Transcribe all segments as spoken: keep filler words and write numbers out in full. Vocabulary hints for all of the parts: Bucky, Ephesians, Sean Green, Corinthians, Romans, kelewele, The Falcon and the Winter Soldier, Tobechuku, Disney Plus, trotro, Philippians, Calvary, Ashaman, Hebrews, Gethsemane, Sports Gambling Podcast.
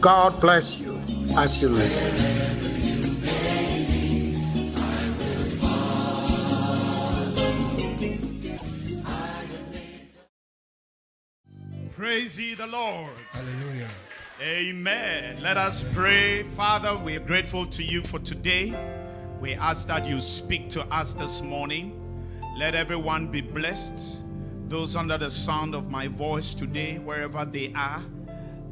God bless you as you listen. Praise ye the Lord. Hallelujah. Amen. Let us pray. Father, we are grateful to you for today. We ask that you speak to us this morning. Let everyone be blessed. Those under the sound of my voice today, wherever they are,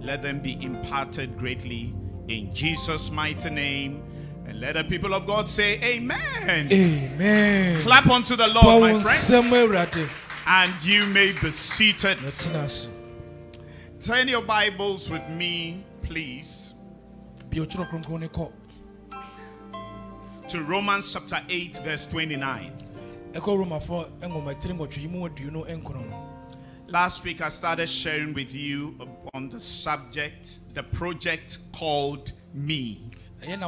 let them be imparted greatly in Jesus' mighty name. And let the people of God say amen. Amen. Clap unto the Lord, my friends. And you may be seated. Turn your Bibles with me, please, to Romans chapter eight, verse twenty-nine. Last week I started sharing with you on the subject, the project called me. This is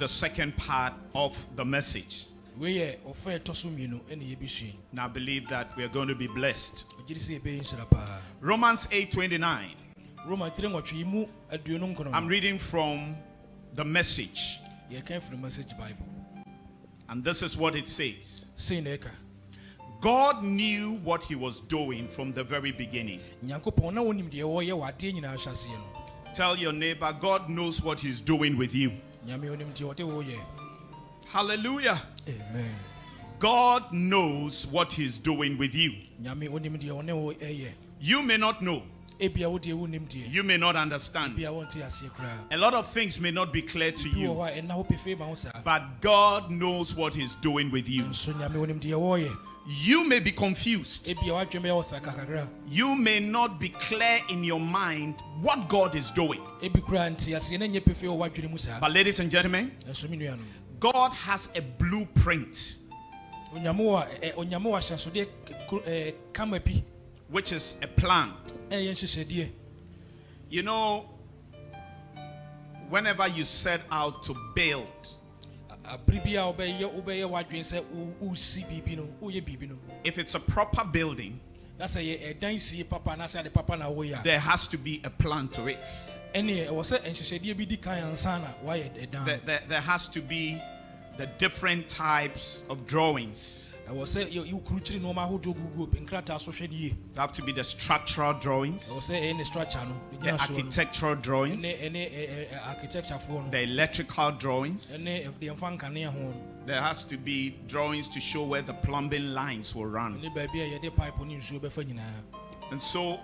the second part of the message. And I believe that we are going to be blessed. Romans eight twenty-nine. I'm reading from the Message. Yeah, came from the Message Bible. And this is what it says. God knew what he was doing from the very beginning. Tell your neighbor, God knows what he's doing with you. Hallelujah. Amen. God knows what he's doing with you. You may not know. You may not understand. A lot of things may not be clear to you. But God knows what he's doing with you. You may be confused. You may not be clear in your mind what God is doing. But ladies and gentlemen, God has a blueprint, which is a plan. You know, whenever you set out to build, if it's a proper building, there has to be a plan to it. There, there, there has to be the different types of drawings. There have to be the structural drawings, the architectural drawings, the electrical drawings. There has to be drawings to show where the plumbing lines will run. And so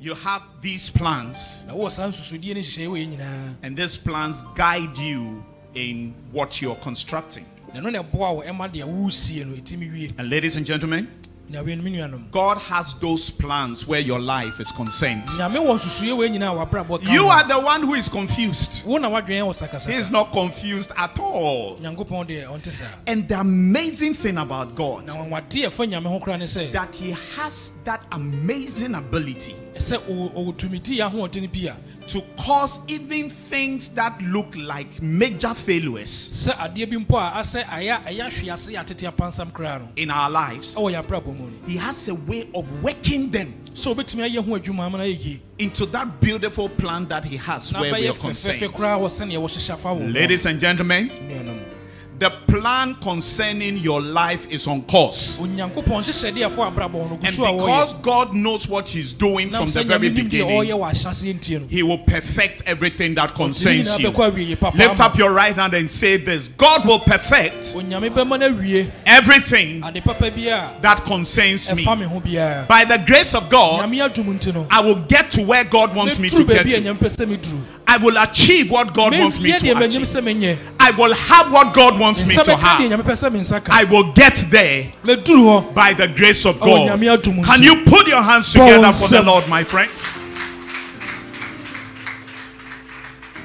you have these plans, and these plans guide you in what you're constructing. And ladies and gentlemen, God has those plans where your life is concerned. You are the one who is confused. He is not confused at all. And the amazing thing about God, that he has that amazing ability to cause even things that look like major failures in our lives. He has a way of working them into that beautiful plan that he has where we are concerned. Ladies and gentlemen, the plan concerning your life is on course. And because God knows what he's doing from the very beginning, he will perfect everything that concerns you. Lift up your right hand and say this: God will perfect everything that concerns me. By the grace of God, I will get to where God wants me to get to. I will achieve what God wants me to achieve. I will have what God wants me to have. I will get there by the grace of God. Can you put your hands together for the Lord, my friends?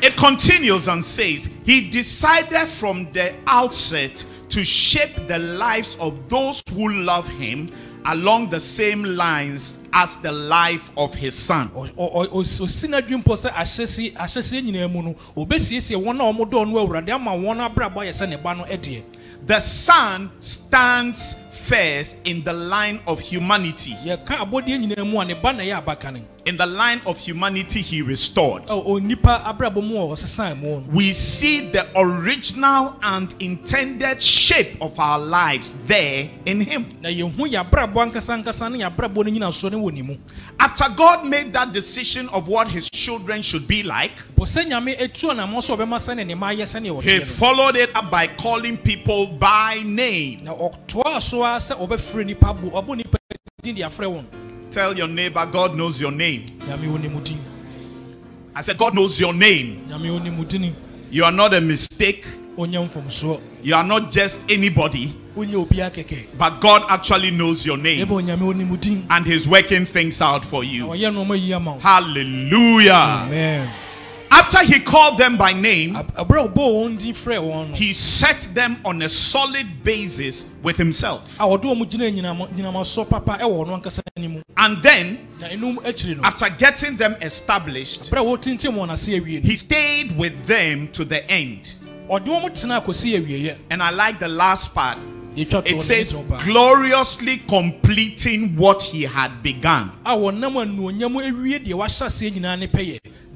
It continues and says, he decided from the outset to shape the lives of those who love him along the same lines as the life of his son. The son stands first in the line of humanity. In the line of humanity, he restored. We see the original and intended shape of our lives there in him. After God made that decision of what his children should be like, he followed it up by calling people by name. Tell your neighbor, God knows your name. I said, God knows your name. You are not a mistake. You are not just anybody. But God actually knows your name. And he's working things out for you. Hallelujah. Amen. After he called them by name, he set them on a solid basis with himself. And then, after getting them established, he stayed with them to the end. And I like the last part. It says, gloriously completing what he had begun. The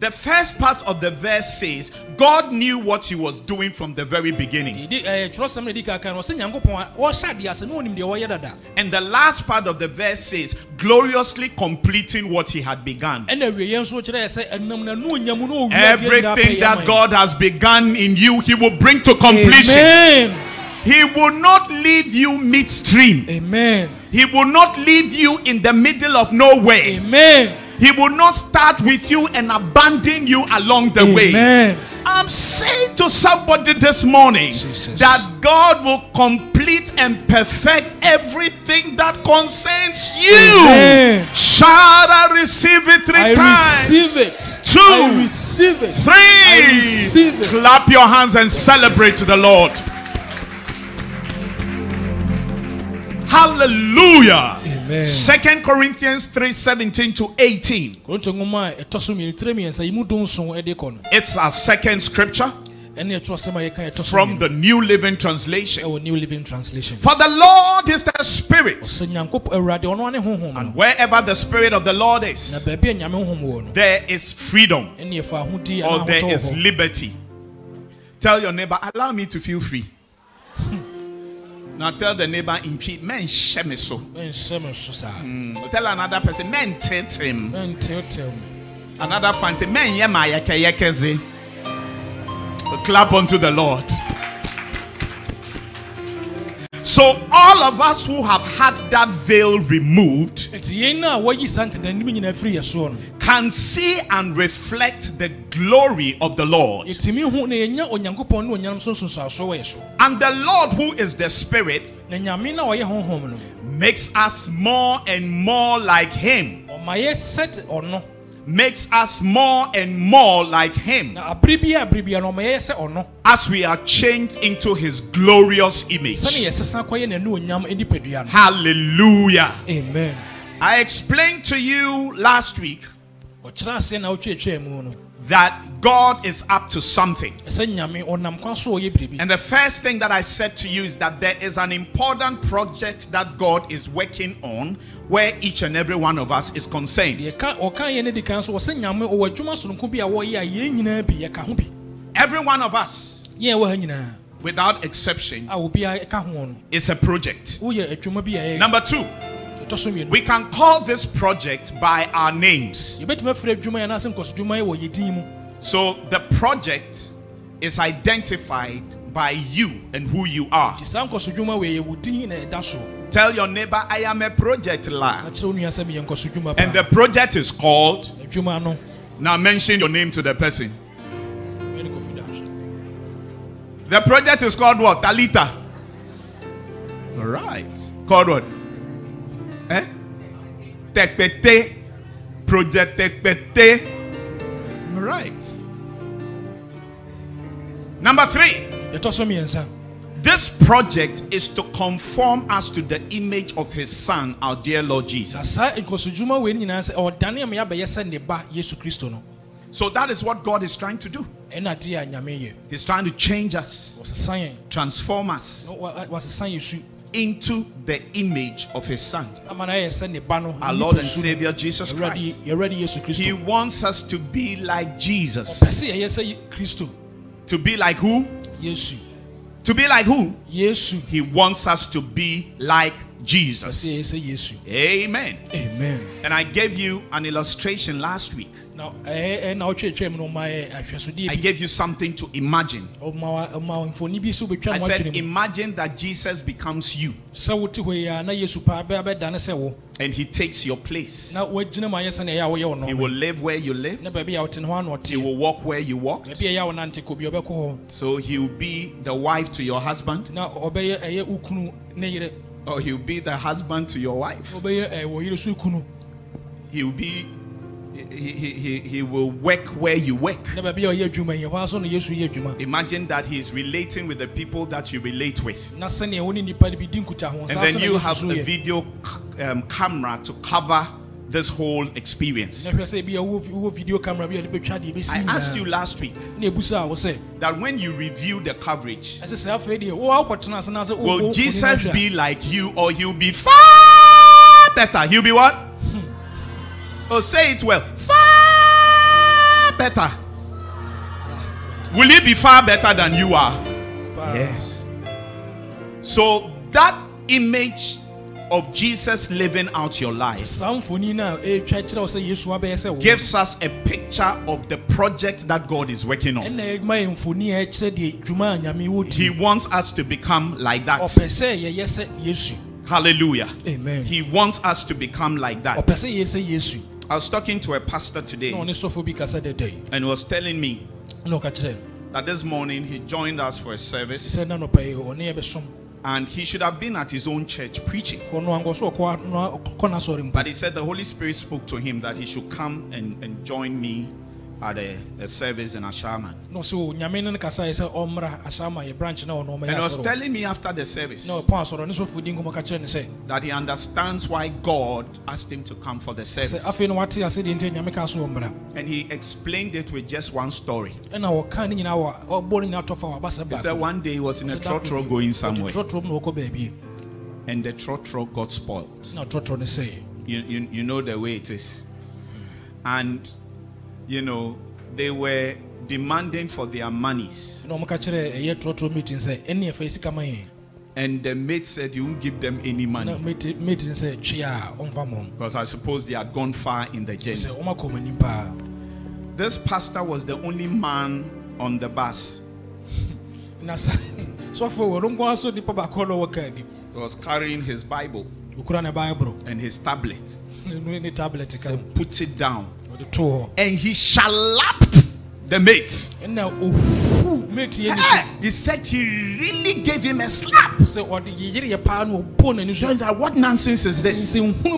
first part of the verse says, God knew what he was doing from the very beginning. And the last part of the verse says, gloriously completing what he had begun. Everything that God has begun in you, he will bring to completion. Amen. He will not leave you midstream. Amen. He will not leave you in the middle of nowhere. Amen. He will not start with you and abandon you along the Amen. way. I'm saying to somebody this morning, Jesus, that God will complete and perfect everything that concerns you. Amen. Shall I receive it three I times? Receive it. Two. I receive it. Three. I receive it. Clap your hands and celebrate the Lord. Hallelujah. Amen. Second Corinthians three seventeen to eighteen. It's our second scripture from the New Living Translation. For the Lord is the Spirit. And wherever the Spirit of the Lord is, there is freedom, or there is liberty. Tell your neighbor, allow me to feel free. Now tell the neighbor in cheat, men shame so. Mm. Tell another person, men tilt him. Men tilt him. Another fancy, men yema yeke yekeze. Clap unto the Lord. So all of us who have had that veil removed can see and reflect the glory of the Lord. And the Lord, who is the Spirit, makes us more and more like him. Makes us more and more like him, as we are changed into his glorious image. Hallelujah. Amen. I explained to you last week that God is up to something. And the first thing that I said to you is that there is an important project that God is working on where each and every one of us is concerned. Every one of us, without exception, is a project. Number two, we can call this project by our names. So the project is identified by you and who you are. Tell your neighbor, I am a project lad. And the project is called. Now mention your name to the person. The project is called what? Talita. All right. Called what? Eh? Tekpete. Project Tekpete. All right. Number three. This project is to conform us to the image of his son, our dear Lord Jesus. So that is what God is trying to do. He's trying to change us, transform us into the image of his son, our Lord and Savior Jesus Christ. He wants us to be like Jesus. To be like who? Yes. To be like who? Yes. He wants us to be like Jesus. Yes. Amen. Amen. And I gave you an illustration last week. Now, I gave you something to imagine. I said, imagine that Jesus becomes you. And he takes your place. He will live where you live. He will walk where you walk. So he will be the wife to your husband. Or he will be the husband to your wife. He will be... He, he, he, he will work where you work. Imagine that he is relating with the people that you relate with. And then you have a video um, camera to cover this whole experience. I asked you last week that when you review the coverage, will Jesus be like you, or he'll be far better? He'll be what? Oh, say it well. Far better. Will he be far better than you are? Yes. So that image of Jesus living out your life gives us a picture of the project that God is working on. He wants us to become like that. Hallelujah. Amen. He wants us to become like that. I was talking to a pastor today, and he was telling me that this morning he joined us for a service, and he should have been at his own church preaching. But he said the Holy Spirit spoke to him that he should come and, and join me at a, a service in Ashaman. And he was telling me after the service that he understands why God asked him to come for the service. And he explained it with just one story. He said one day he was in a trotro going somewhere, and the trotro got spoiled. You, you, you know the way it is. And you know, they were demanding for their monies. And the maid said, you won't give them any money. Because I suppose they had gone far in the journey. This pastor was the only man on the bus. He was carrying his Bible and his tablet. He said, put it down. And he shalloped the mate. Hey, he said he really gave him a slap. That, what nonsense is this? After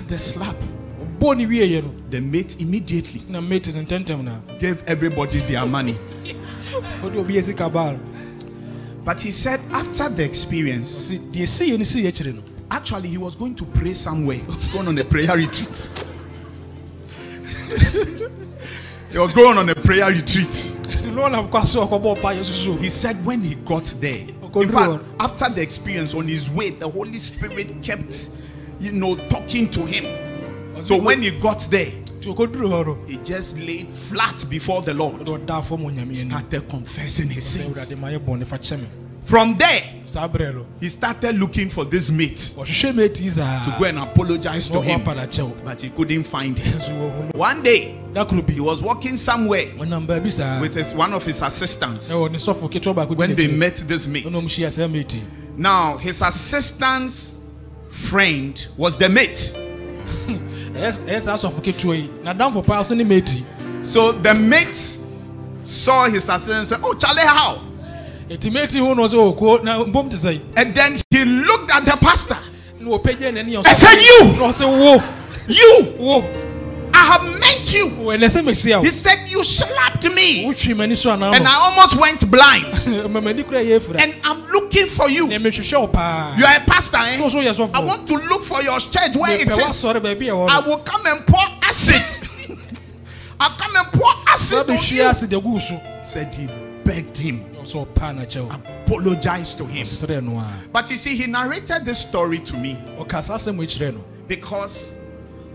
the slap, the mate immediately gave everybody their money. But he said after the experience, actually he was going to pray somewhere. He was going on a prayer retreat. He was going on a prayer retreat. He said when he got there, in fact, after the experience, on his way, the Holy Spirit kept, you know, talking to him. So when he got there, he just laid flat before the Lord. He started confessing his sins. From there, he started looking for this mate to go and apologize to him, but he couldn't find him. One day, he was walking somewhere with his, one of his assistants when they met this mate. Now, his assistant's friend was the mate. So the mate saw his assistant and said, oh, Charlie, how? And then he looked at the pastor and said, you, you, I have meant you. He said, you slapped me and I almost went blind. And I'm looking for you. You are a pastor, eh? I want to look for your church where it is. I will come and pour acid. I'll come and pour acid on you. Said he begged him, apologized to him. But you see, he narrated this story to me because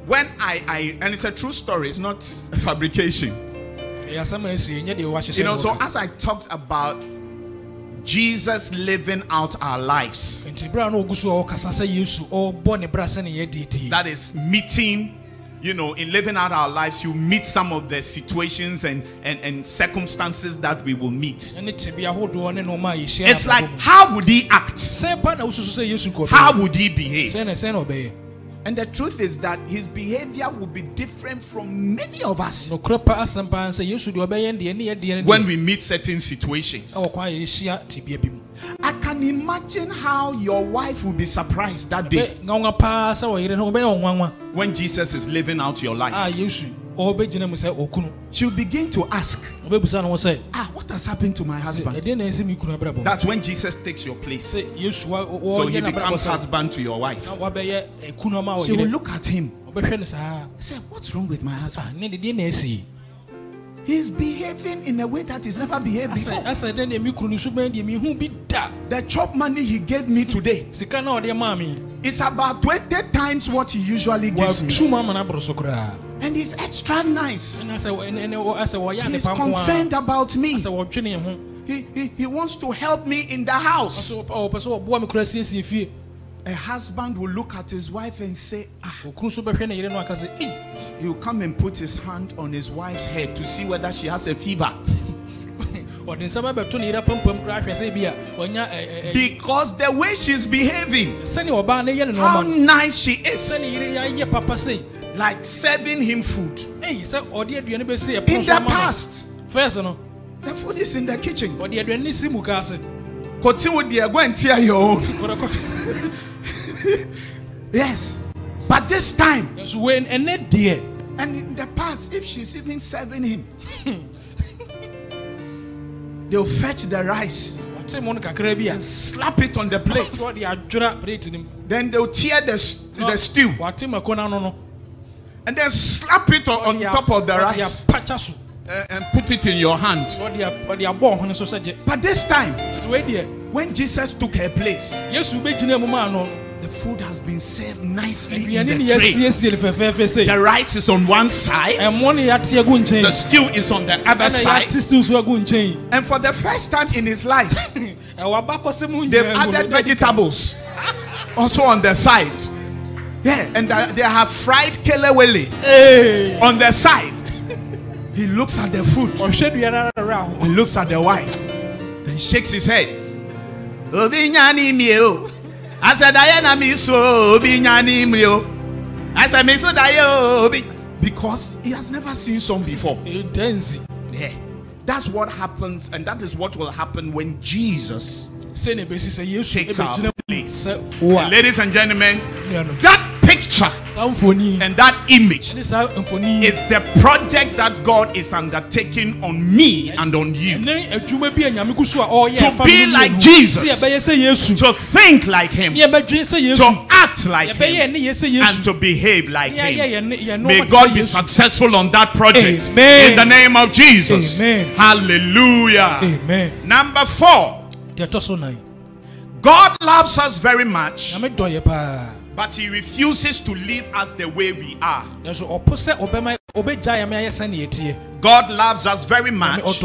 when I, I and it's a true story, it's not a fabrication. You know, so as I talked about Jesus living out our lives, that is meeting. You know, in living out our lives, you meet some of the situations and, and, and circumstances that we will meet. It's like, how would he act? How would he behave? And the truth is that his behavior will be different from many of us when we meet certain situations. I can imagine how your wife will be surprised that day when Jesus is living out your life. She'll begin to ask, ah, what has happened to my husband? That's when Jesus takes your place. So he becomes husband to your wife. She will look at him and say, what's wrong with my husband? He's behaving in a way that he's never behaved before. The chop money he gave me today, it's about twenty times what he usually gives me. And he's extra nice. He's concerned about me. He, he, he wants to help me in the house. A husband will look at his wife and say, ah. He will come and put his hand on his wife's head to see whether she has a fever. Because the way she's behaving, how nice she is, like serving him food. In the past, the food is in the kitchen. Continue there, go and tear your own. Yes. But this time, and in the past, if she's even serving him, they'll fetch the rice and slap it on the plate. Then they'll tear the, the stew and then slap it on, on top of the rice. And put it in your hand. But this time, when Jesus took her place, the food has been served nicely in the tray. The rice is on one side, the stew is on the other side. And for the first time in his life, they've added vegetables also on the side. Yeah, and they have fried kelewele hey. on the side. He looks at the food. He looks at the wife and shakes his head. Because he has never seen some before. Yeah. That's what happens, and that is what will happen when Jesus takes our place. And ladies and gentlemen, that picture and that image is the project that God is undertaking on me and on you. To be like Jesus, to think like him, to act like him, and to behave like him. May God be successful on that project. Amen. In the name of Jesus. Amen. Hallelujah. Amen. Number four. God loves us very much, but he refuses to leave us the way we are. God loves us very much,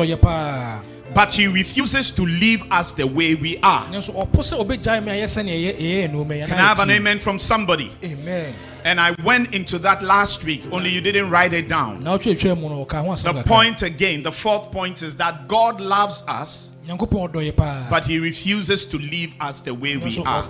but he refuses to leave us the way we are. Can I have an amen from somebody? Amen. And I went into that last week, only you didn't write it down. The point again, the fourth point is that God loves us But he refuses to leave us the way we are.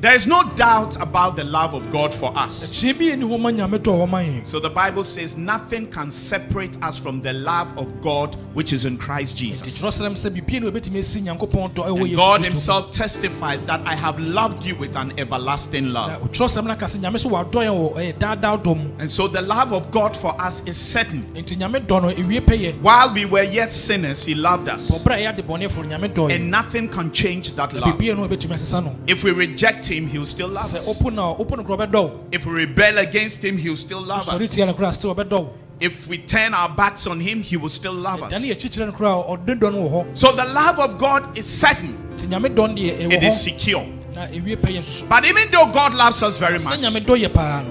There is no doubt about the love of God for us. So the Bible says nothing can separate us from the love of God which is in Christ Jesus. And God himself testifies that I have loved you with an everlasting love. And so the love of God for us is certain. While we were yet sinners, he loved us. And nothing can change that love. If we reject him, he'll still love us. If we rebel against him, he'll still love us. If we turn our backs on him, he will still love us. So the love of God is certain. It is secure. But even though God loves us very much,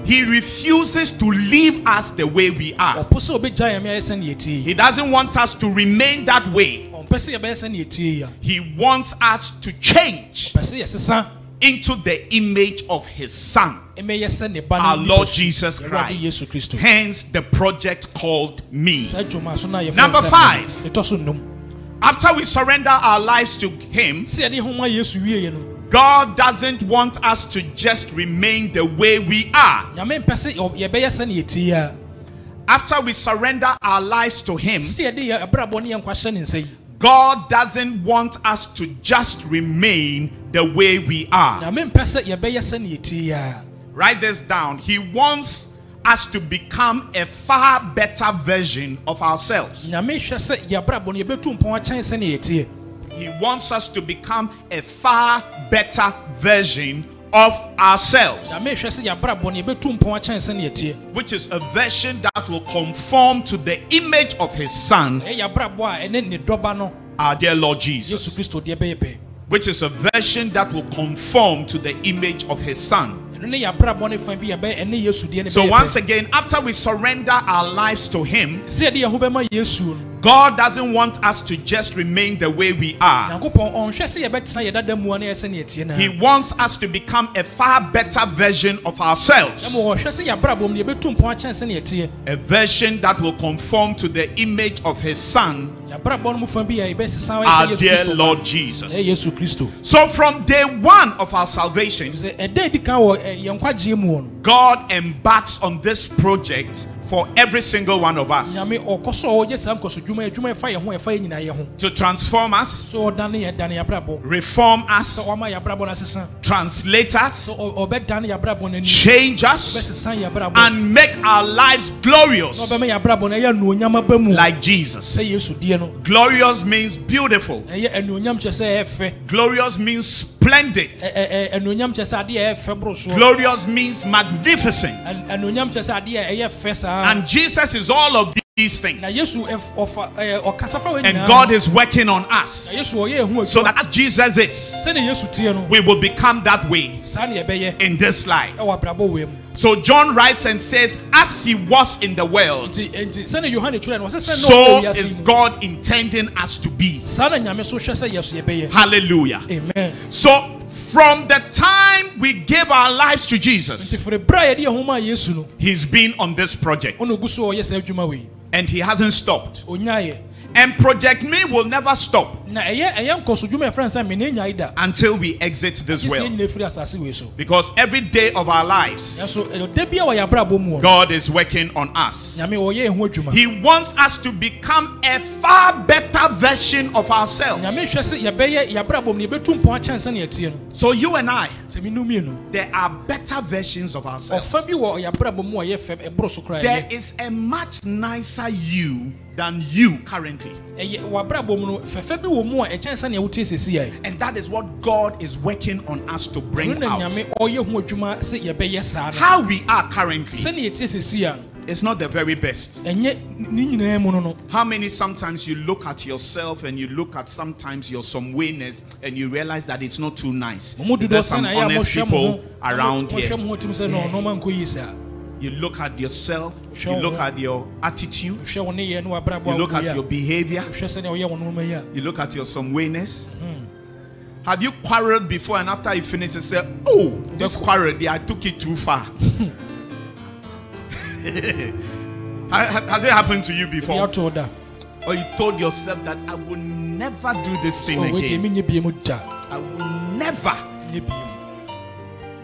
he refuses to leave us the way we are. He doesn't want us to remain that way. He wants us to change into the image of his Son, our Lord Jesus Christ. Hence the project called Me. Number five. After we surrender our lives to him, God doesn't want us to just remain the way we are. After we surrender our lives to him, God doesn't want us to just remain the way we are. Write this down. He wants us to become a far better version of ourselves. He wants us to become a far better version of ourselves, which is a version that will conform to the image of his Son, our dear Lord Jesus, which is a version that will conform to the image of his Son. So once again, after we surrender our lives to him, God doesn't want us to just remain the way we are. He wants us to become a far better version of ourselves. A version that will conform to the image of his Son, our dear Lord Jesus. So from day one of our salvation, God embarks on this project for every single one of us, to transform us, reform us, translate us, change us, and make our lives glorious like Jesus. Glorious means beautiful. Glorious means splendid. Glorious means magnificent. And Jesus is all of these things. And God is working on us so that as Jesus is, we will become that way in this life. So John writes and says, as he was in the world, so is God intending us to be. Hallelujah. Amen. So from the time we gave our lives to Jesus, he's been on this project. And he hasn't stopped. And Project Me will never stop until we exit this world. Because every day of our lives, God is working on us. He wants us to become a far better version of ourselves. So you and I, there are better versions of ourselves. There is a much nicer you than you currently. And that is what God is working on us to bring out. How we are currently is not the very best. How many sometimes you look at yourself and you look at sometimes your some wayness and you realize that it's not too nice. There's some honest people around here. Yeah. You look at yourself, you look at your attitude, you look at your behavior, you look at your some wayness. Mm. Have you quarreled before and after you finish you say, oh, this quarrel, I took it too far? Has it happened to you before? Or you told yourself that I will never do this thing again. I will never.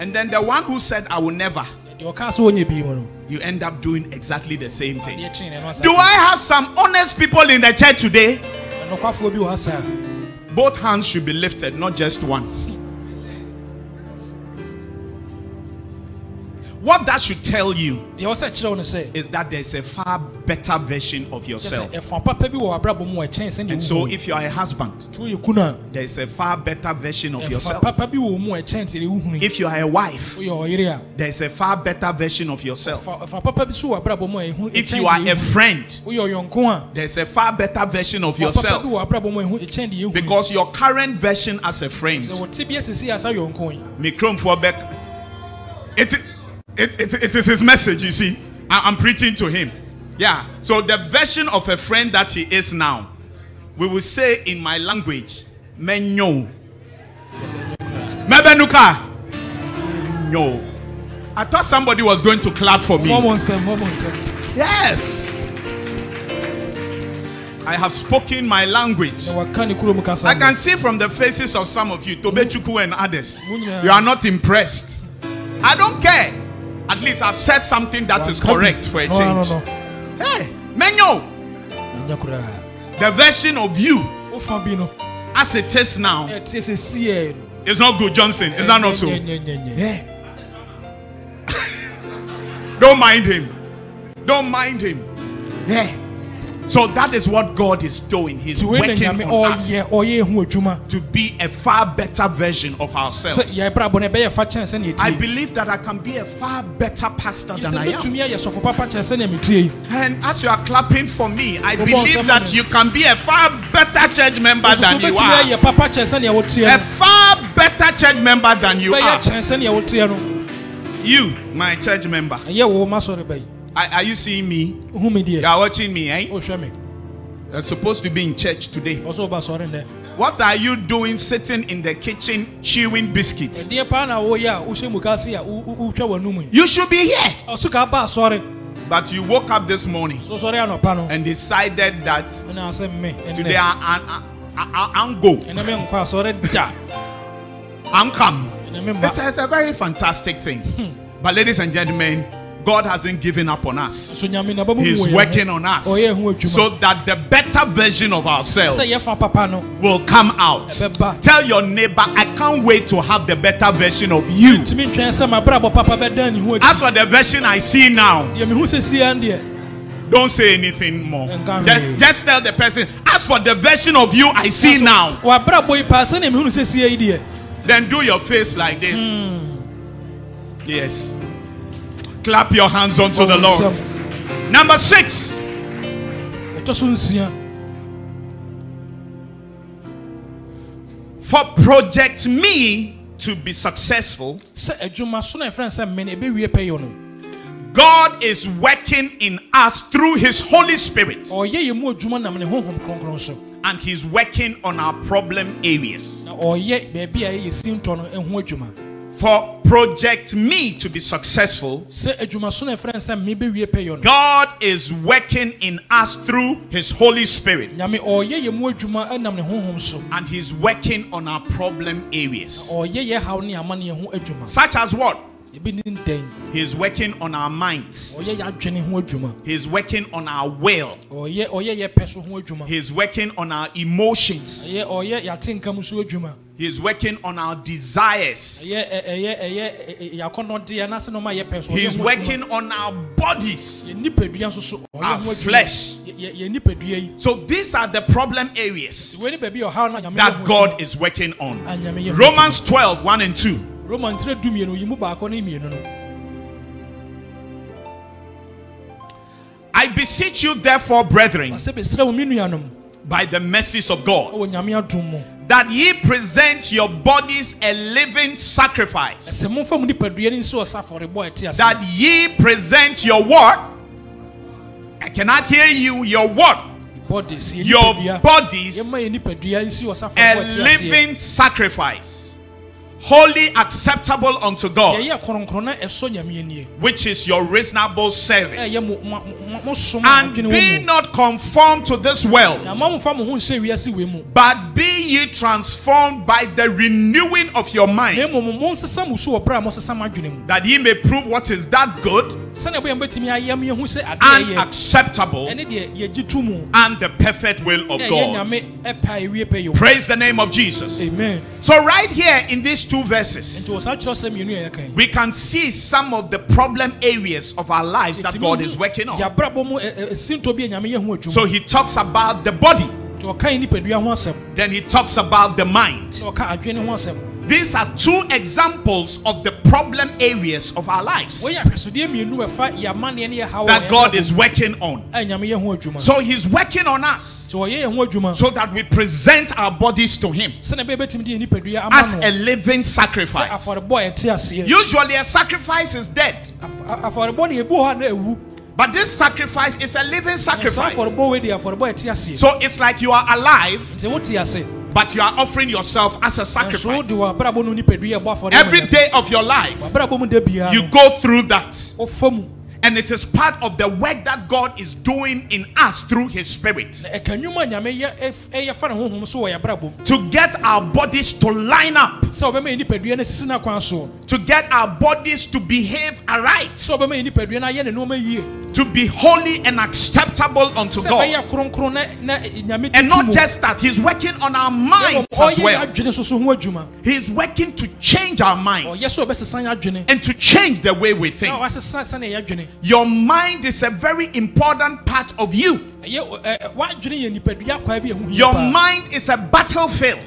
And then the one who said, I will never, you end up doing exactly the same thing. Do I have some honest people in the church today? Both hands should be lifted, not just one. What that should tell you is that there's a far better version of yourself. And so if you are a husband, there's a far better version of yourself. If you are a wife, there's a far better version of yourself. If you are a friend, there's a far better version of yourself. Because your current version as a friend, it's It, it, it is his message, you see. I, I'm preaching to him. Yeah. So the version of a friend that he is now, we will say in my language, menyo. Mebenuka. No. I thought somebody was going to clap for me. Yes. I have spoken my language. I can see from the faces of some of you, Tobechuku and others, you are not impressed. I don't care. At least I've said something that is correct for a change. No, no, no. Hey, Menyo. The version of you as it is now is not good, Johnson. Is that not so? Yeah. Don't mind him. Don't mind him. Yeah. So that is what God is doing. He's working on us to be a far better version of ourselves. I believe that I can be a far better pastor than I am. And as you are clapping for me, I believe that you can be a far better church member than you are. A far better church member than you are. You, my church member. Are you seeing me? You are watching me, eh? You're supposed to be in church today. What are you doing sitting in the kitchen chewing biscuits? You should be here. But you woke up this morning and decided that today I'm go. I'm come. It's, it's a very fantastic thing. But ladies and gentlemen, God hasn't given up on us. He's working on us so that the better version of ourselves will come out. Tell your neighbor, I can't wait to have the better version of you. As for the version I see now, don't say anything more. Just, just tell the person, as for the version of you I see now, then do your face like this. Yes. Clap your hands unto the Lord. Number six. For project me to be successful, God is working in us through His Holy Spirit. And He's working on our problem areas. For project me to be successful, God is working in us through His Holy Spirit. And He's working on our problem areas. Such as what? He's working on our minds. He's working on our will. He's working on our emotions. He's working on our desires. He's working on our bodies, our flesh. So these are the problem areas that God is working on. Romans twelve, one and two. I beseech you therefore, brethren, by the mercies of God, that ye present your bodies a living sacrifice. That ye present your what? I cannot hear you. Your what? Bodies. Your bodies a living sacrifice. holy, acceptable unto God, which is your reasonable service. And be not conformed to this world, but be ye transformed by the renewing of your mind, that ye may prove what is that good and acceptable and the perfect will of God. Praise the name of Jesus. Amen. So right here in these two verses, we can see some of the problem areas of our lives that God is working on. So he talks about the body. Then he talks about the mind. These are two examples of the problem areas of our lives that God is working on. So he's working on us so that we present our bodies to him as a living sacrifice. Usually a sacrifice is dead, but this sacrifice is a living sacrifice. So it's like you are alive, but you are offering yourself as a sacrifice. Every day of your life, you go through that. And it is part of the work that God is doing in us through his spirit, to get our bodies to line up, to get our bodies to behave aright, to be holy and acceptable unto God. And not just that, he's working on our minds as well. He's working to change our minds and to change the way we think. Your mind is a very important part of you. Your mind is a battlefield.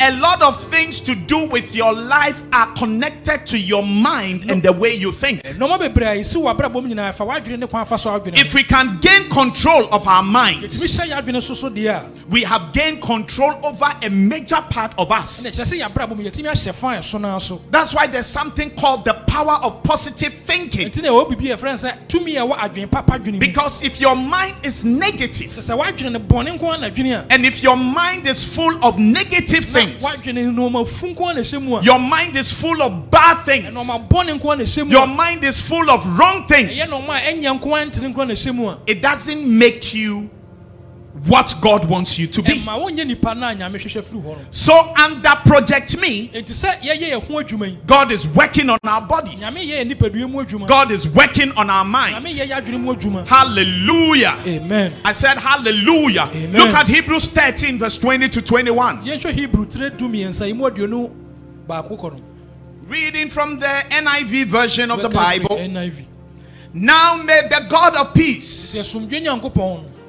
A lot of things to do with your life are connected to your mind and the way you think. If we can gain control of our minds, we have gained control over a major part of us. That's why there's something called the power of positive thinking. Because if your mind is negative, and if your mind is full of negative things, your mind is full of bad things, your mind is full of wrong things, it doesn't make you what God wants you to be. So under Project Me, God is working on our bodies. God is working on our minds. Hallelujah. Amen. I said hallelujah. Amen. Look at Hebrews thirteen verse twenty to twenty-one. Reading from the N I V version of the Bible. Now may the God of peace,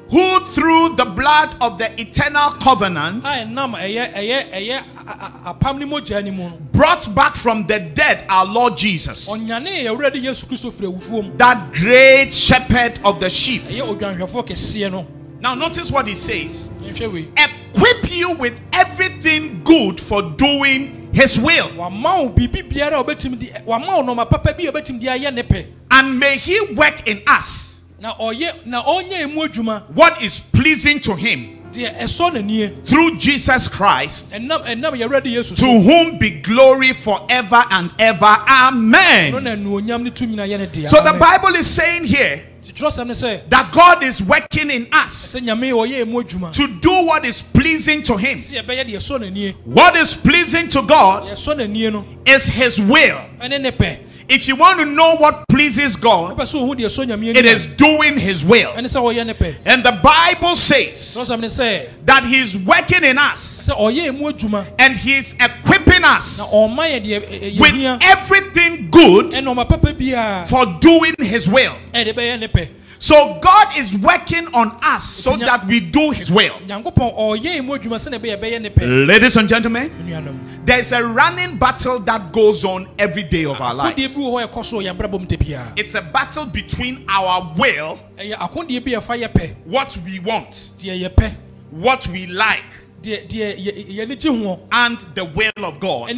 who through the blood of the eternal covenant brought back from the dead our Lord Jesus, that great shepherd of the sheep. Now notice what he says. Equip you with everything good for doing his will. And may he work in us what is pleasing to him through Jesus Christ, to whom be glory forever and ever. Amen. So the Bible is saying here that God is working in us to do what is pleasing to him. What is pleasing to God is his will. If you want to know what pleases God, it is doing his will. And the Bible says that he's working in us and he's equipping us with everything good for doing his will. So God is working on us so that we do his will. Ladies and gentlemen, there's a running battle that goes on every day of our lives. It's a battle between our will, what we want, what we like, and the will of God,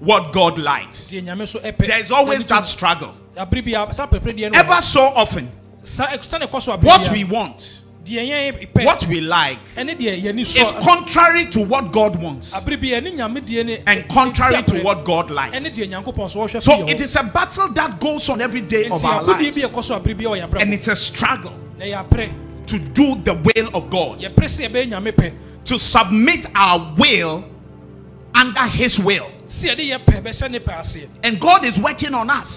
what God likes. There's always that struggle. Ever so often, what we want, what we like is contrary to what God wants and contrary to what God likes. So it is a battle that goes on every day of our lives, and it's a struggle to do the will of God, to submit our will under His will. And God is working on us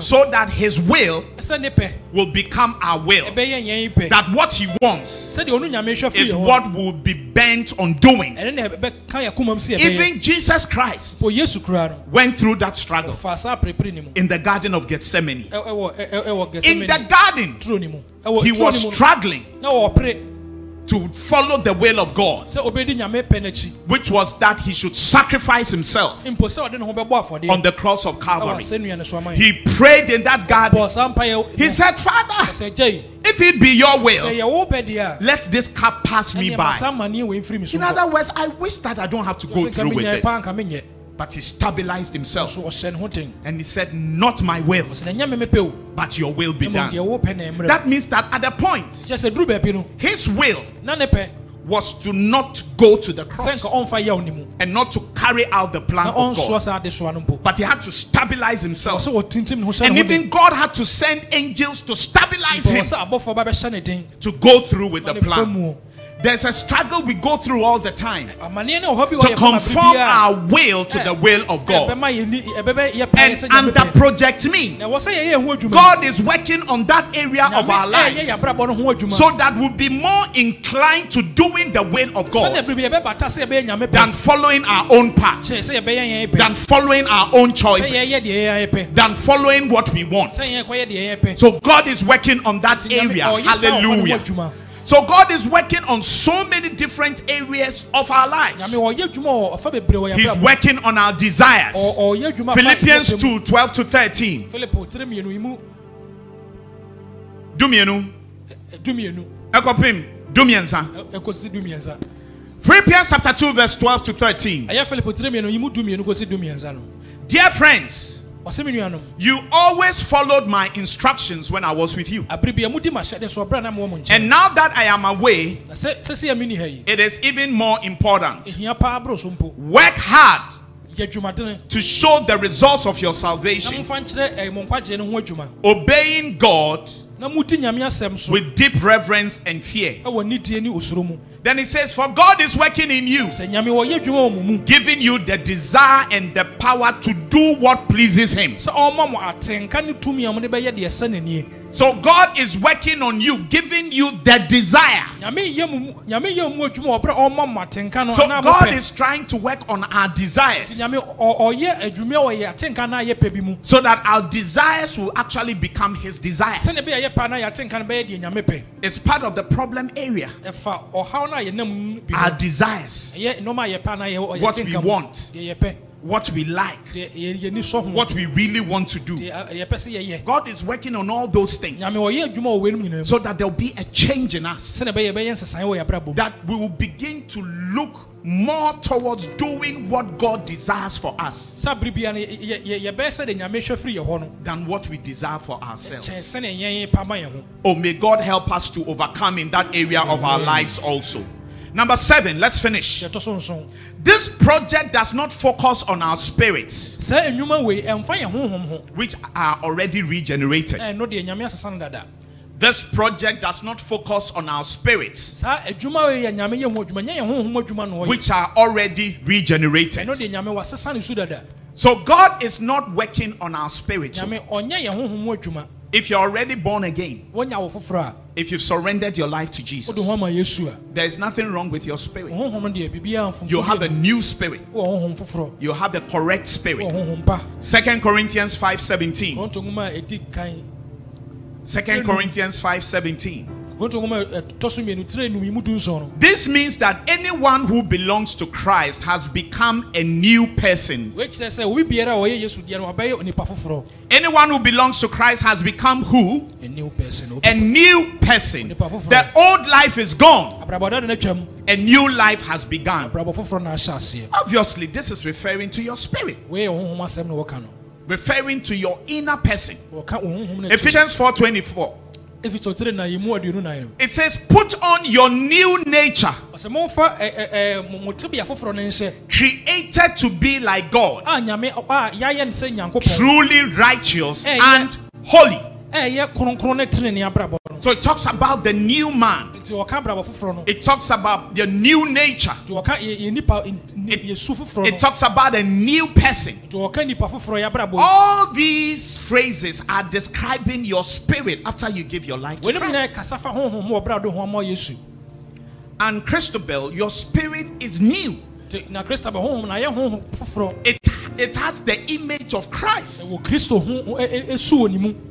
so that His will will become our will. That what He wants is what will be bent on doing. Even Jesus Christ went through that struggle in the Garden of Gethsemane. In the garden, He was struggling to follow the will of God, which was that He should sacrifice Himself on the cross of Calvary. He prayed in that garden. He said, "Father, if it be your will, let this cup pass me by." In other words, I wish that I don't have to go through with this. But He stabilized Himself and He said, "Not my will, but your will be done." That means that at the point, His will was to not go to the cross and not to carry out the plan of God. But He had to stabilize Himself. And even God had to send angels to stabilize Him to go through with the plan. There's a struggle we go through all the time to conform our will to the will of God. And under Project Me, God is working on that area of our lives so that we'll be more inclined to doing the will of God than following our own path, than following our own choices, than following what we want. So God is working on that area. Hallelujah. So God is working on so many different areas of our lives. He's working on our desires. Philippians two, twelve to thirteen. Philippians chapter two, verse twelve to thirteen. Dear friends, you always followed my instructions when I was with you. And now that I am away, it is even more important. Work hard to show the results of your salvation, obeying God with deep reverence and fear. Then it says, for God is working in you, giving you the desire and the power to do what pleases Him. So God is working on you, giving you the desire. So God is trying to work on our desires so that our desires will actually become His desire. It's part of the problem area. Our desires, what we want, what we like, what we really want to do. God is working on all those things so that there will be a change in us, that we will begin to look more towards doing what God desires for us than what we desire for ourselves. Oh, may God help us to overcome in that area of our lives also. Number seven, let's finish. This project does not focus on our spirits, which are already regenerated. This project does not focus on our spirits, which are already regenerated. So God is not working on our spirits. If you're already born again, if you've surrendered your life to Jesus, there is nothing wrong with your spirit. You have a new spirit. You have the correct spirit. Second Corinthians five seventeen. Second Corinthians five seventeen. This means that anyone who belongs to Christ has become a new person. Anyone who belongs to Christ has become who? A new person. A new person. The old life is gone. A new life has begun. Obviously, this is referring to your spirit, referring to your inner person. Ephesians four twenty-four. It says, put on your new nature, created to be like God, truly righteous and holy. So it talks about the new man. It talks about the new nature. It, it talks about a new person. All these phrases are describing your spirit after you give your life to Christ. And Christabel, your spirit is new. It, it has the image of Christ.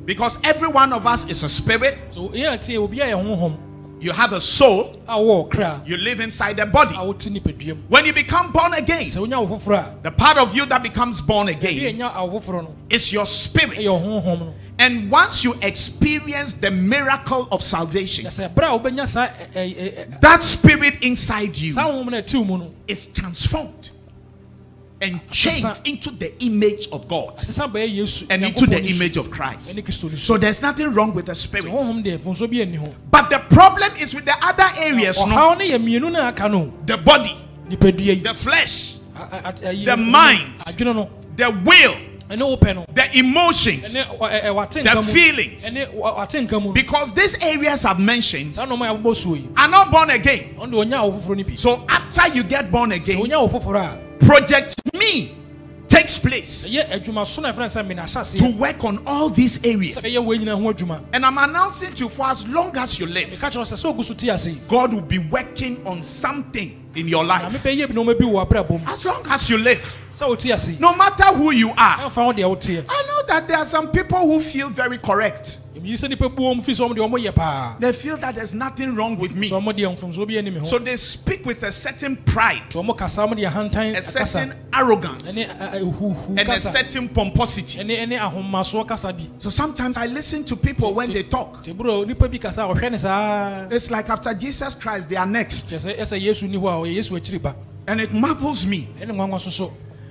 Because every one of us is a spirit. You have a soul. You live inside a body. When you become born again, the part of you that becomes born again is your spirit. And once you experience the miracle of salvation, that spirit inside you is transformed and changed into the image of God and into the image of Christ. So there's nothing wrong with the spirit. But the problem is with the other areas. No? The body, the flesh, the mind, the will, the emotions, the feelings. Because these areas I've mentioned are not born again. So after you get born again, Project Me takes place to work on all these areas. And I'm announcing to you, for as long as you live, God will be working on something in your life. As long as you live, no matter who you are. I know that there are some people who feel very correct. They feel that there's nothing wrong with me. So they speak with a certain pride, a certain arrogance, and a certain pomposity. So sometimes I listen to people when they talk. It's like after Jesus Christ, they are next. And it marvels me.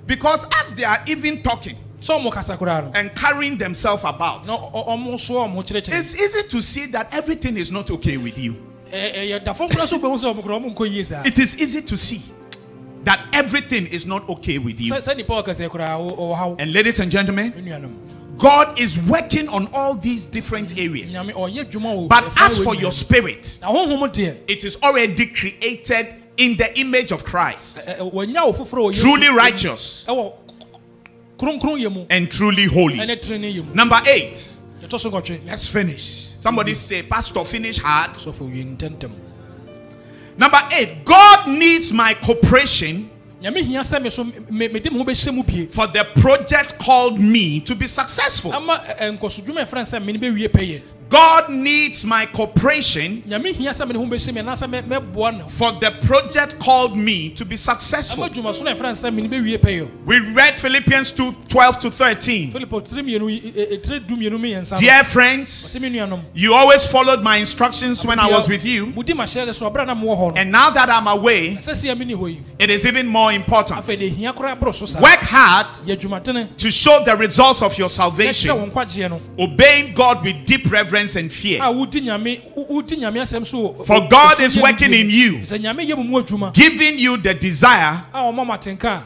Because as they are even talking and carrying themselves about, it's easy to see that everything is not okay with you. It is easy to see that everything is not okay with you. And ladies and gentlemen, God is working on all these different areas. But as for your spirit, it is already created in the image of Christ, truly righteous and truly holy. Number eight. Let's finish. Somebody say, Pastor, finish hard. Number eight. God needs my cooperation for the project called me to be successful. God needs my cooperation for the project called me to be successful. We read Philippians two twelve to thirteen. Dear friends, you always followed my instructions when I was with you. And now that I'm away, it is even more important. Work hard to show the results of your salvation, obeying God with deep reverence and fear. For God is working in you, giving you the desire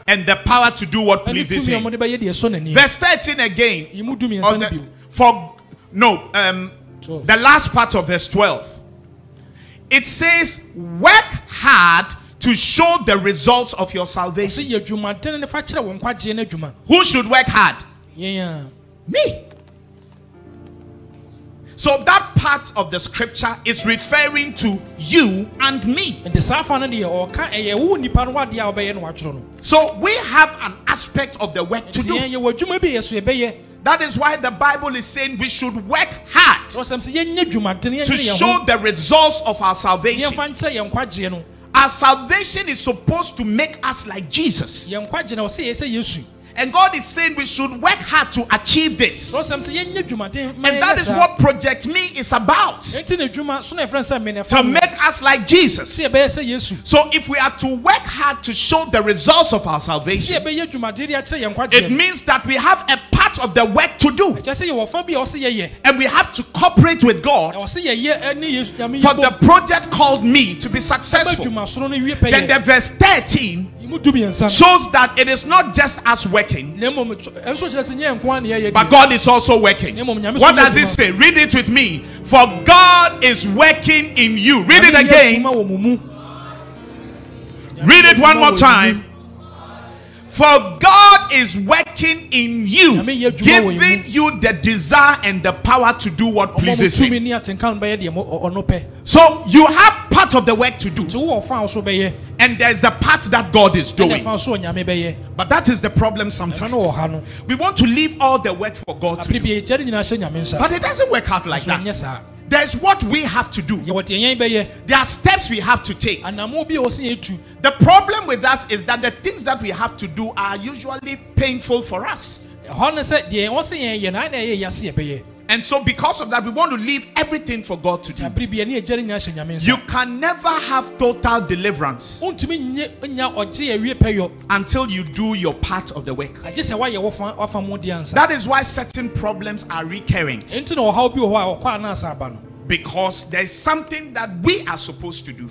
and the power to do what pleases Him. Verse thirteen again. The, for no, um, the last part of verse twelve. It says, work hard to show the results of your salvation. Who should work hard? Me. So that part of the scripture is referring to you and me. So we have an aspect of the work to do. That is why the Bible is saying we should work hard to show the results of our salvation. Our salvation is supposed to make us like Jesus. And God is saying we should work hard to achieve this. And that is what Project Me is about. To make us like Jesus. So if we are to work hard to show the results of our salvation, it means that we have a part of the work to do. And we have to cooperate with God for the project called me to be successful. Then the verse thirteen shows that it is not just us working, but God is also working. What does it say? Read it with me. For God is working in you. Read it again. Read it one more time. For God is working in you, giving you the desire and the power to do what pleases Him. So you have part of the work to do, and there's the part that God is doing. But that is the problem sometimes. We want to leave all the work for God to do, but it doesn't work out like that. There's what we have to do. There are steps we have to take. The problem with us is that the things that we have to do are usually painful for us. And so because of that, we want to leave everything for God to do. You can never have total deliverance until you do your part of the work. That is why certain problems are recurrent. Because there is something that we are supposed to do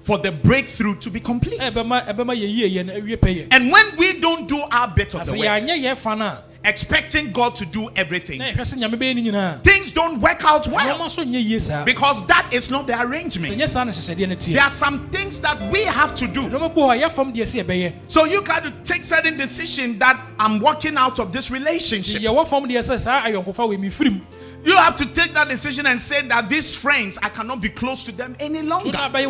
for the breakthrough to be complete. And when we don't do our bit of the work, expecting God to do everything, things don't work out well, because that is not the arrangement. There are some things that we have to do. So you got to take certain decision that I'm walking out of this relationship. You have to take that decision and say that these friends, I cannot be close to them any longer. You have to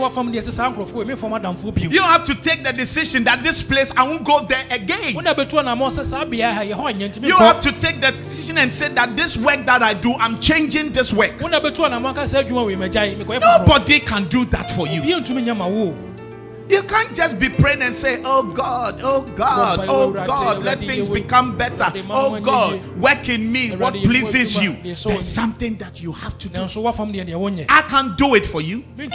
take the decision that this place, I won't go there again. You have to take the decision and say that this work that I do, I'm changing this work. Nobody can do that for you. You can't just be praying and say, oh God, oh God, oh God, let things become better. Oh God, work in me what pleases you. There's something that you have to do. I can't do it for you. You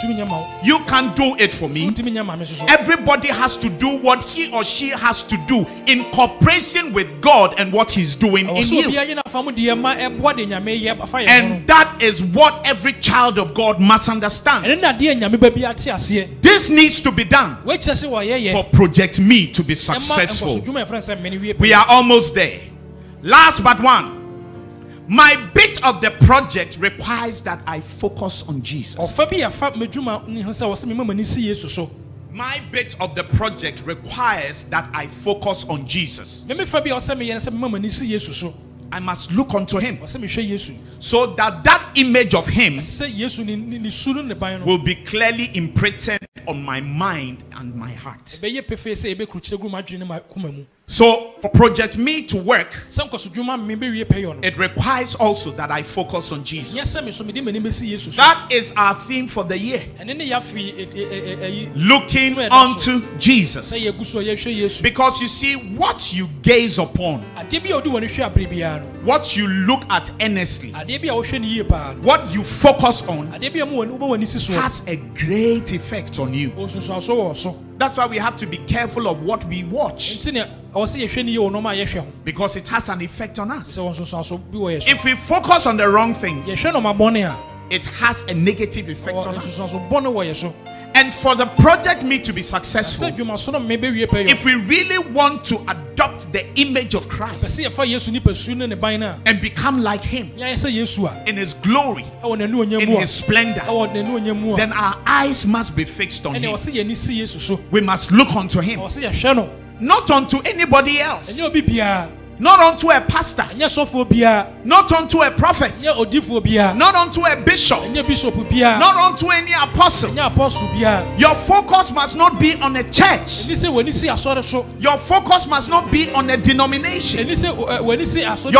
can't do it for me. Everybody has to do what he or she has to do in cooperation with God and what He's doing in you. And that is what every child of God must understand. This needs to be done for Project Me to be successful. We are almost there. Last but one. My bit of the project requires that I focus on Jesus. My bit of the project requires that I focus on Jesus. I must look unto Him so that that image of Him will be clearly imprinted on my mind and my heart. So for Project Me to work, it requires also that I focus on Jesus. That is our theme for the year. Looking unto Jesus. Because you see, what you gaze upon, what you look at earnestly, what you focus on, has a great effect on you. That's why we have to be careful of what we watch, because it has an effect on us. If we focus on the wrong things, it has a negative effect on us. And for the Project Me to be successful, if we really want to adopt the image of Christ and become like Him in His glory, in His splendor, then our eyes must be fixed on Him. We must look unto Him, not unto anybody else, not unto a pastor, not unto a prophet, not unto a bishop, not unto any apostle. Your focus must not be on a church. Your focus must not be on a denomination. Your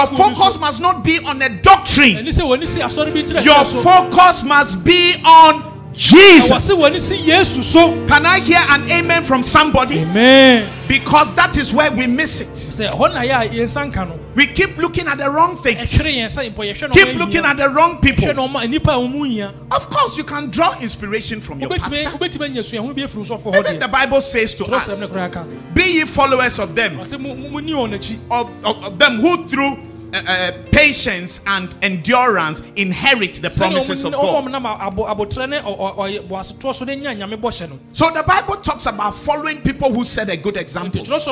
focus must not be on a doctrine. Your focus must be on Jesus. Can I hear an amen from somebody? Amen. Because that is where we miss it. We keep looking at the wrong things. Keep looking at the wrong people. Of course, you can draw inspiration from your pastor. Even the Bible says to us, be ye followers of them, of, of, of them who through uh, uh, patience and endurance inherit the promises of God. So the Bible talks about following people who set a good example. But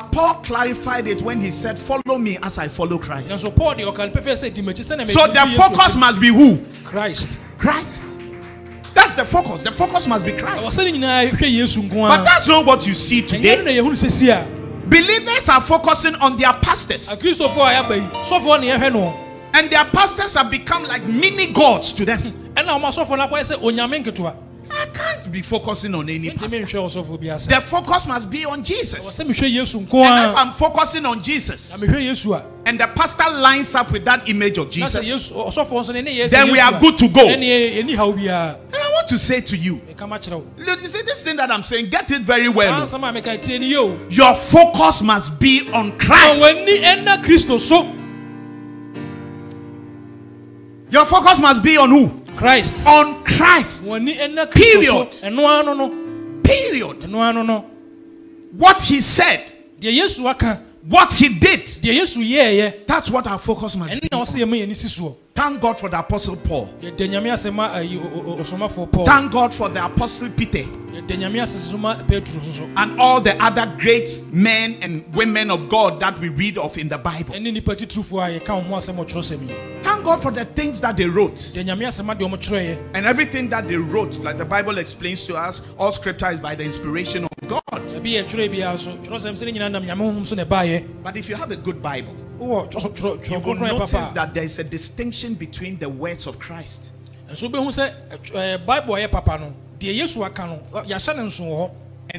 Paul clarified it when he said, follow me as I follow Christ. So the focus must be who? Christ. Christ. That's the focus. The focus must be Christ. But that's not what you see today. Believers are focusing on their pastors. And their pastors have become like mini gods to them. I can't be focusing on any pastor. The focus must be on Jesus. And if I'm focusing on Jesus, and the pastor lines up with that image of Jesus, then we are good to go. And I want to say to you, you see this thing that I'm saying, get it very well. Your focus must be on Christ. Your focus must be on who? Christ. On Christ. Period. Period. What he said, what he did, that's what our focus must be on. Thank God for the Apostle Paul. Thank God for the Apostle Peter. And all the other great men and women of God that we read of in the Bible. Thank God for the things that they wrote. And everything that they wrote, like the Bible explains to us, all scripture is by the inspiration of God. But if you have a good Bible, you will notice that there is a distinction between the words of Christ. And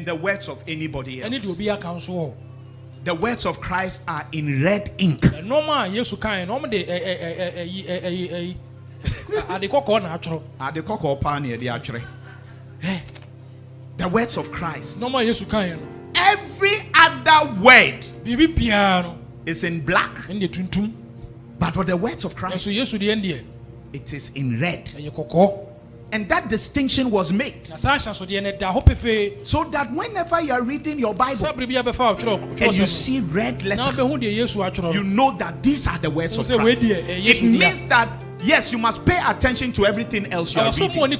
the words of anybody else. The words of Christ are in red ink. The words of Christ. Every other word is in black. But for the words of Christ, it is in red. And that distinction was made. So that whenever you are reading your Bible and you see red letters, you know that these are the words of Christ. It means that, yes, you must pay attention to everything else you are reading.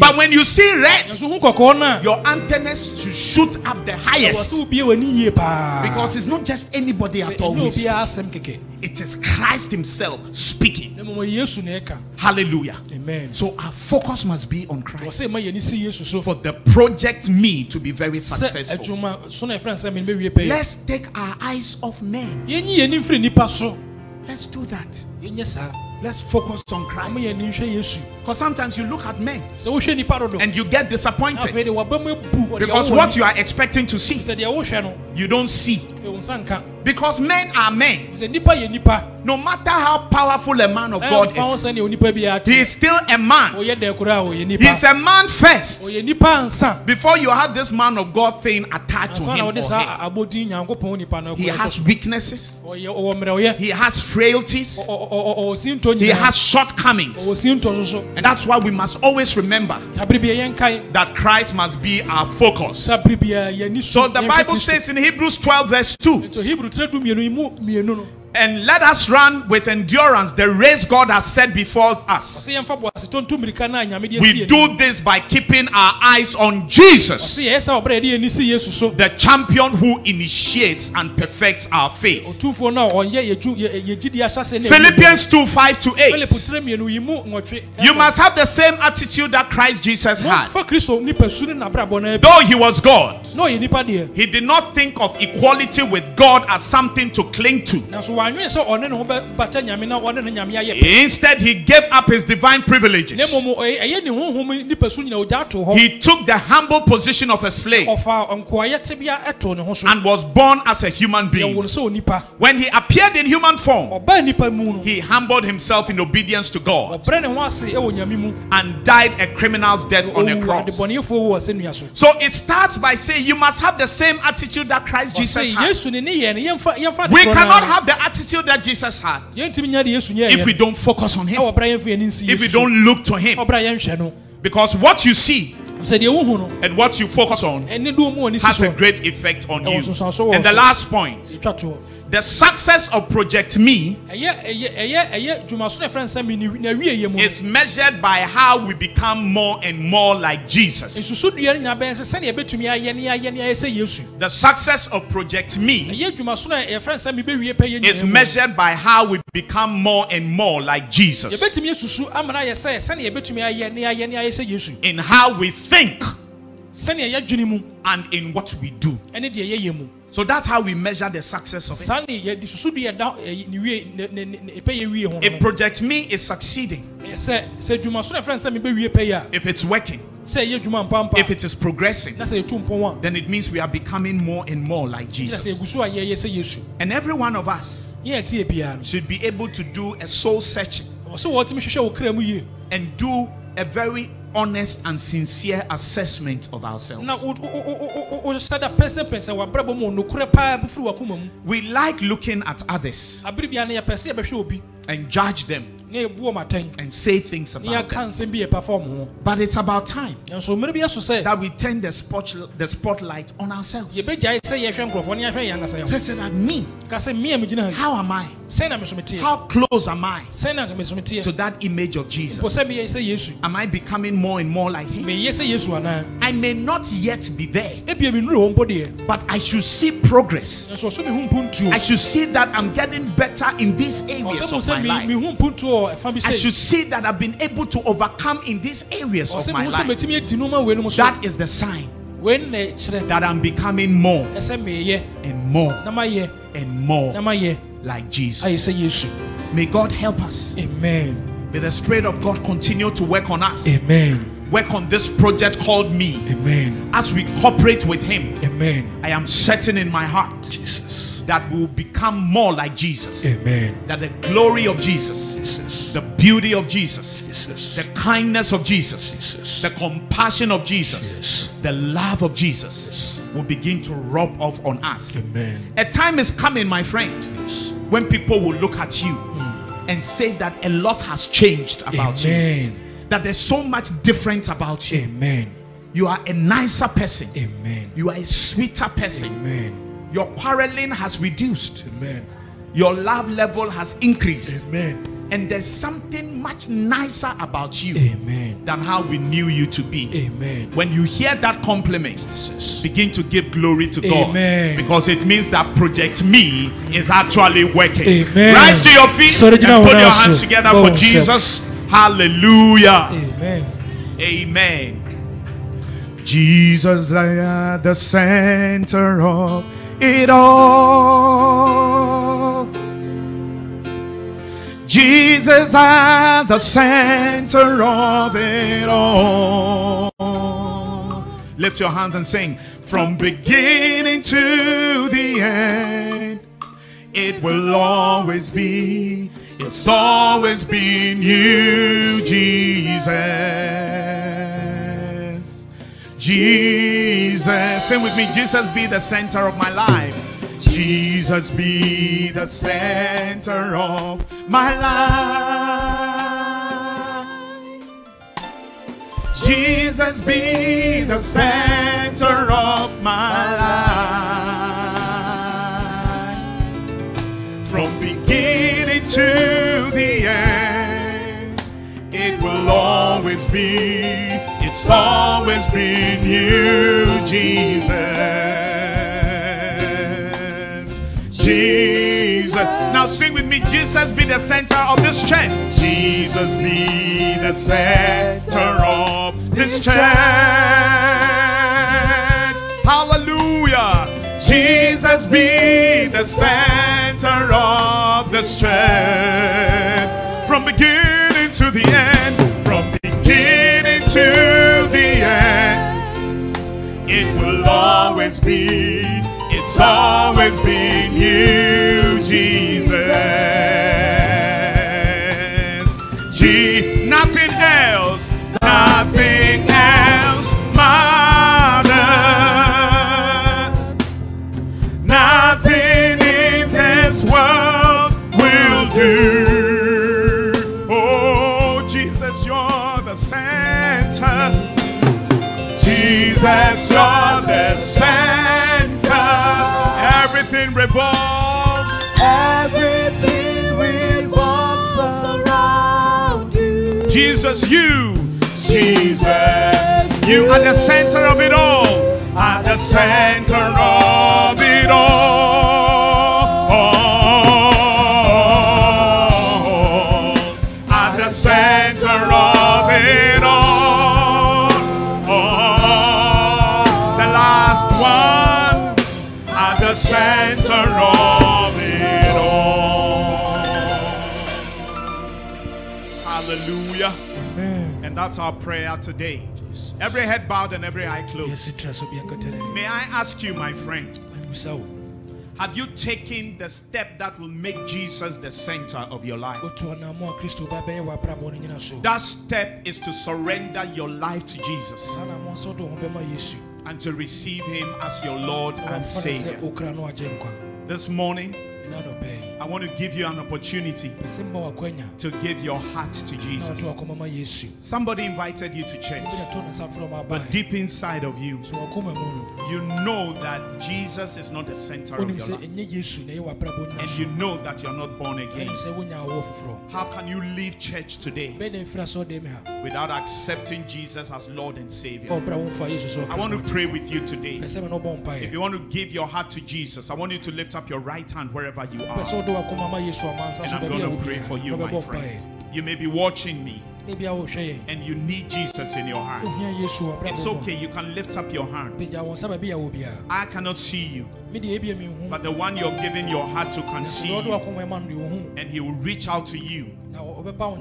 But when you see red, your antennas should shoot up the highest. Because it's not just anybody at all. It is Christ himself speaking. Hallelujah. Amen. So our focus must be on Christ. For the project me to be very successful. Let's take our eyes off men. Let's do that. Let's focus on Christ. Because sometimes you look at men and you get disappointed. Because what you are expecting to see, you don't see. Because men are men. No matter how powerful a man of God is, he is still a man. He is a man first. Before you have this man of God thing attached to him or him. He has weaknesses. He has frailties. He has shortcomings. And that's why we must always remember that Christ must be our focus. So the Bible says in Hebrews twelve verse two, and let us run with endurance the race God has set before us. We do this by keeping our eyes on Jesus, the champion who initiates and perfects our faith. Philippians two, five to eight. You must have the same attitude that Christ Jesus had. Though he was God, he did not think of equality with God as something to cling to. Instead, he gave up his divine privileges. He took the humble position of a slave and was born as a human being. When he appeared in human form, he humbled himself in obedience to God and died a criminal's death on a cross. So it starts by saying you must have the same attitude that Christ Jesus had. We cannot have the attitude that Jesus had if we don't focus on him, if we don't look to him. Because what you see and what you focus on has a great effect on you. And the last point, the success of Project Me is measured by how we become more and more like Jesus. The success of Project Me is measured by how we become more and more like Jesus. In how we think and in what we do. So that's how we measure the success of it. A Project Me is succeeding if it's working, if it is progressing, then it means we are becoming more and more like Jesus. And every one of us should be able to do a soul searching and do a very honest and sincere assessment of ourselves. We like looking at others and judge them and say things about them. But it's about time that we turn the, spot, the spotlight on ourselves. Listen at me. How am I? How close am I to that image of Jesus? Am I becoming more and more like him? I may not yet be there, but I should see progress. I should see that I'm getting better in these areas of my life. I should see that I've been able to overcome in these areas of my life. That is the sign that I'm becoming more and more and more like Jesus. May God help us. Amen. May the Spirit of God continue to work on us. Amen. Work on this project called Me. Amen. As we cooperate with Him, amen, I am certain in my heart, Jesus, that will become more like Jesus. Amen. That the glory of Jesus, Jesus, the beauty of Jesus, Jesus, the kindness of Jesus, Jesus, the compassion of Jesus, Jesus, the love of Jesus, Jesus, will begin to rub off on us. Amen. A time is coming, my friend, yes, when people will look at you mm. and say that a lot has changed about amen. you. That there's so much different about you. Amen. You are a nicer person. Amen. You are a sweeter person. Amen. Your quarreling has reduced. Amen. Your love level has increased. Amen. And there's something much nicer about you, amen, than how we knew you to be. Amen. When you hear that compliment, Jesus, begin to give glory to God. Amen. Because it means that Project Me is actually working. Amen. Rise to your feet so and put your hands together for Jesus. Hallelujah. Amen. Amen. Jesus, at the center of it all. Jesus at the center of it all. Lift your hands and sing. From beginning to the end, it will always be, it's always been you, Jesus. Jesus, sing with me. Jesus, be the center of my life. Jesus, be the center of my life. Jesus, be the center of my life. From beginning to the end, it will always be, it's always been you, Jesus. Jesus. Now sing with me. Jesus, be the center of this church. Jesus, be the center of this church. Hallelujah. Jesus be the center of the strength, from beginning to the end, from beginning to the end. It will always be, it's always been you, Jesus. G, nothing else, nothing else matters. Nothing in this world will do. Oh, Jesus, you're the center. Jesus, you're the center. Everything revolves. Everything revolves around you. Jesus, you. Jesus, you are the center of it all. At the center of it all. At the center of it all. Oh, the last one. The center of it all. Hallelujah. Amen. And that's our prayer today. Jesus. Every head bowed and every eye closed. Yes, may I ask you, my friend, have you taken the step that will make Jesus the center of your life? That step is to surrender your life to Jesus and to receive him as your Lord and Savior. This morning, I want to give you an opportunity to give your heart to Jesus. Somebody invited you to church, but deep inside of you, you know that Jesus is not the center of your life, and you know that you're not born again. How can you leave church today without accepting Jesus as Lord and Savior? I want to pray with you today. If you want to give your heart to Jesus, I want you to lift up your right hand wherever you are. And I'm going to pray for you, my friend. You may be watching me and you need Jesus in your hand. It's okay, you can lift up your hand. I cannot see you, but the one you're giving your heart to can see you, and he will reach out to you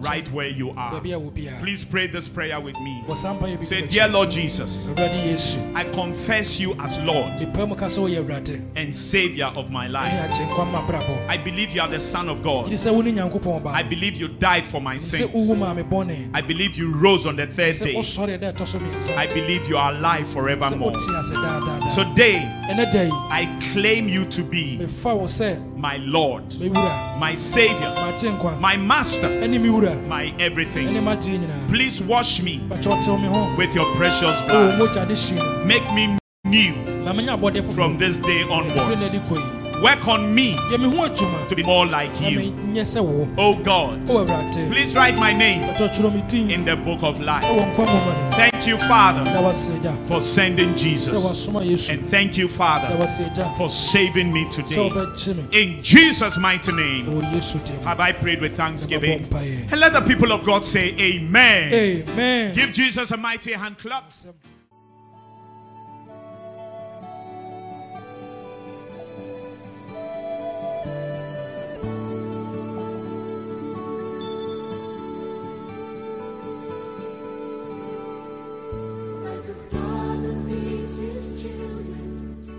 right where you are. Please pray this prayer with me. Say, dear Lord Jesus, I confess you as Lord and Savior of my life. I believe you are the Son of God. I believe you died for my sins. I believe you rose on the third day. I believe you are alive forevermore. Today, I claim you to be my Lord, my Savior, my Master, my everything. Please wash me with your precious blood. Make me new from this day onwards. Work on me to be more like you. Oh God, please write my name in the book of life. Thank you, Father, for sending Jesus. And thank you, Father, for saving me today. In Jesus' mighty name have I prayed with thanksgiving. And let the people of God say amen. Amen. Give Jesus a mighty hand clap.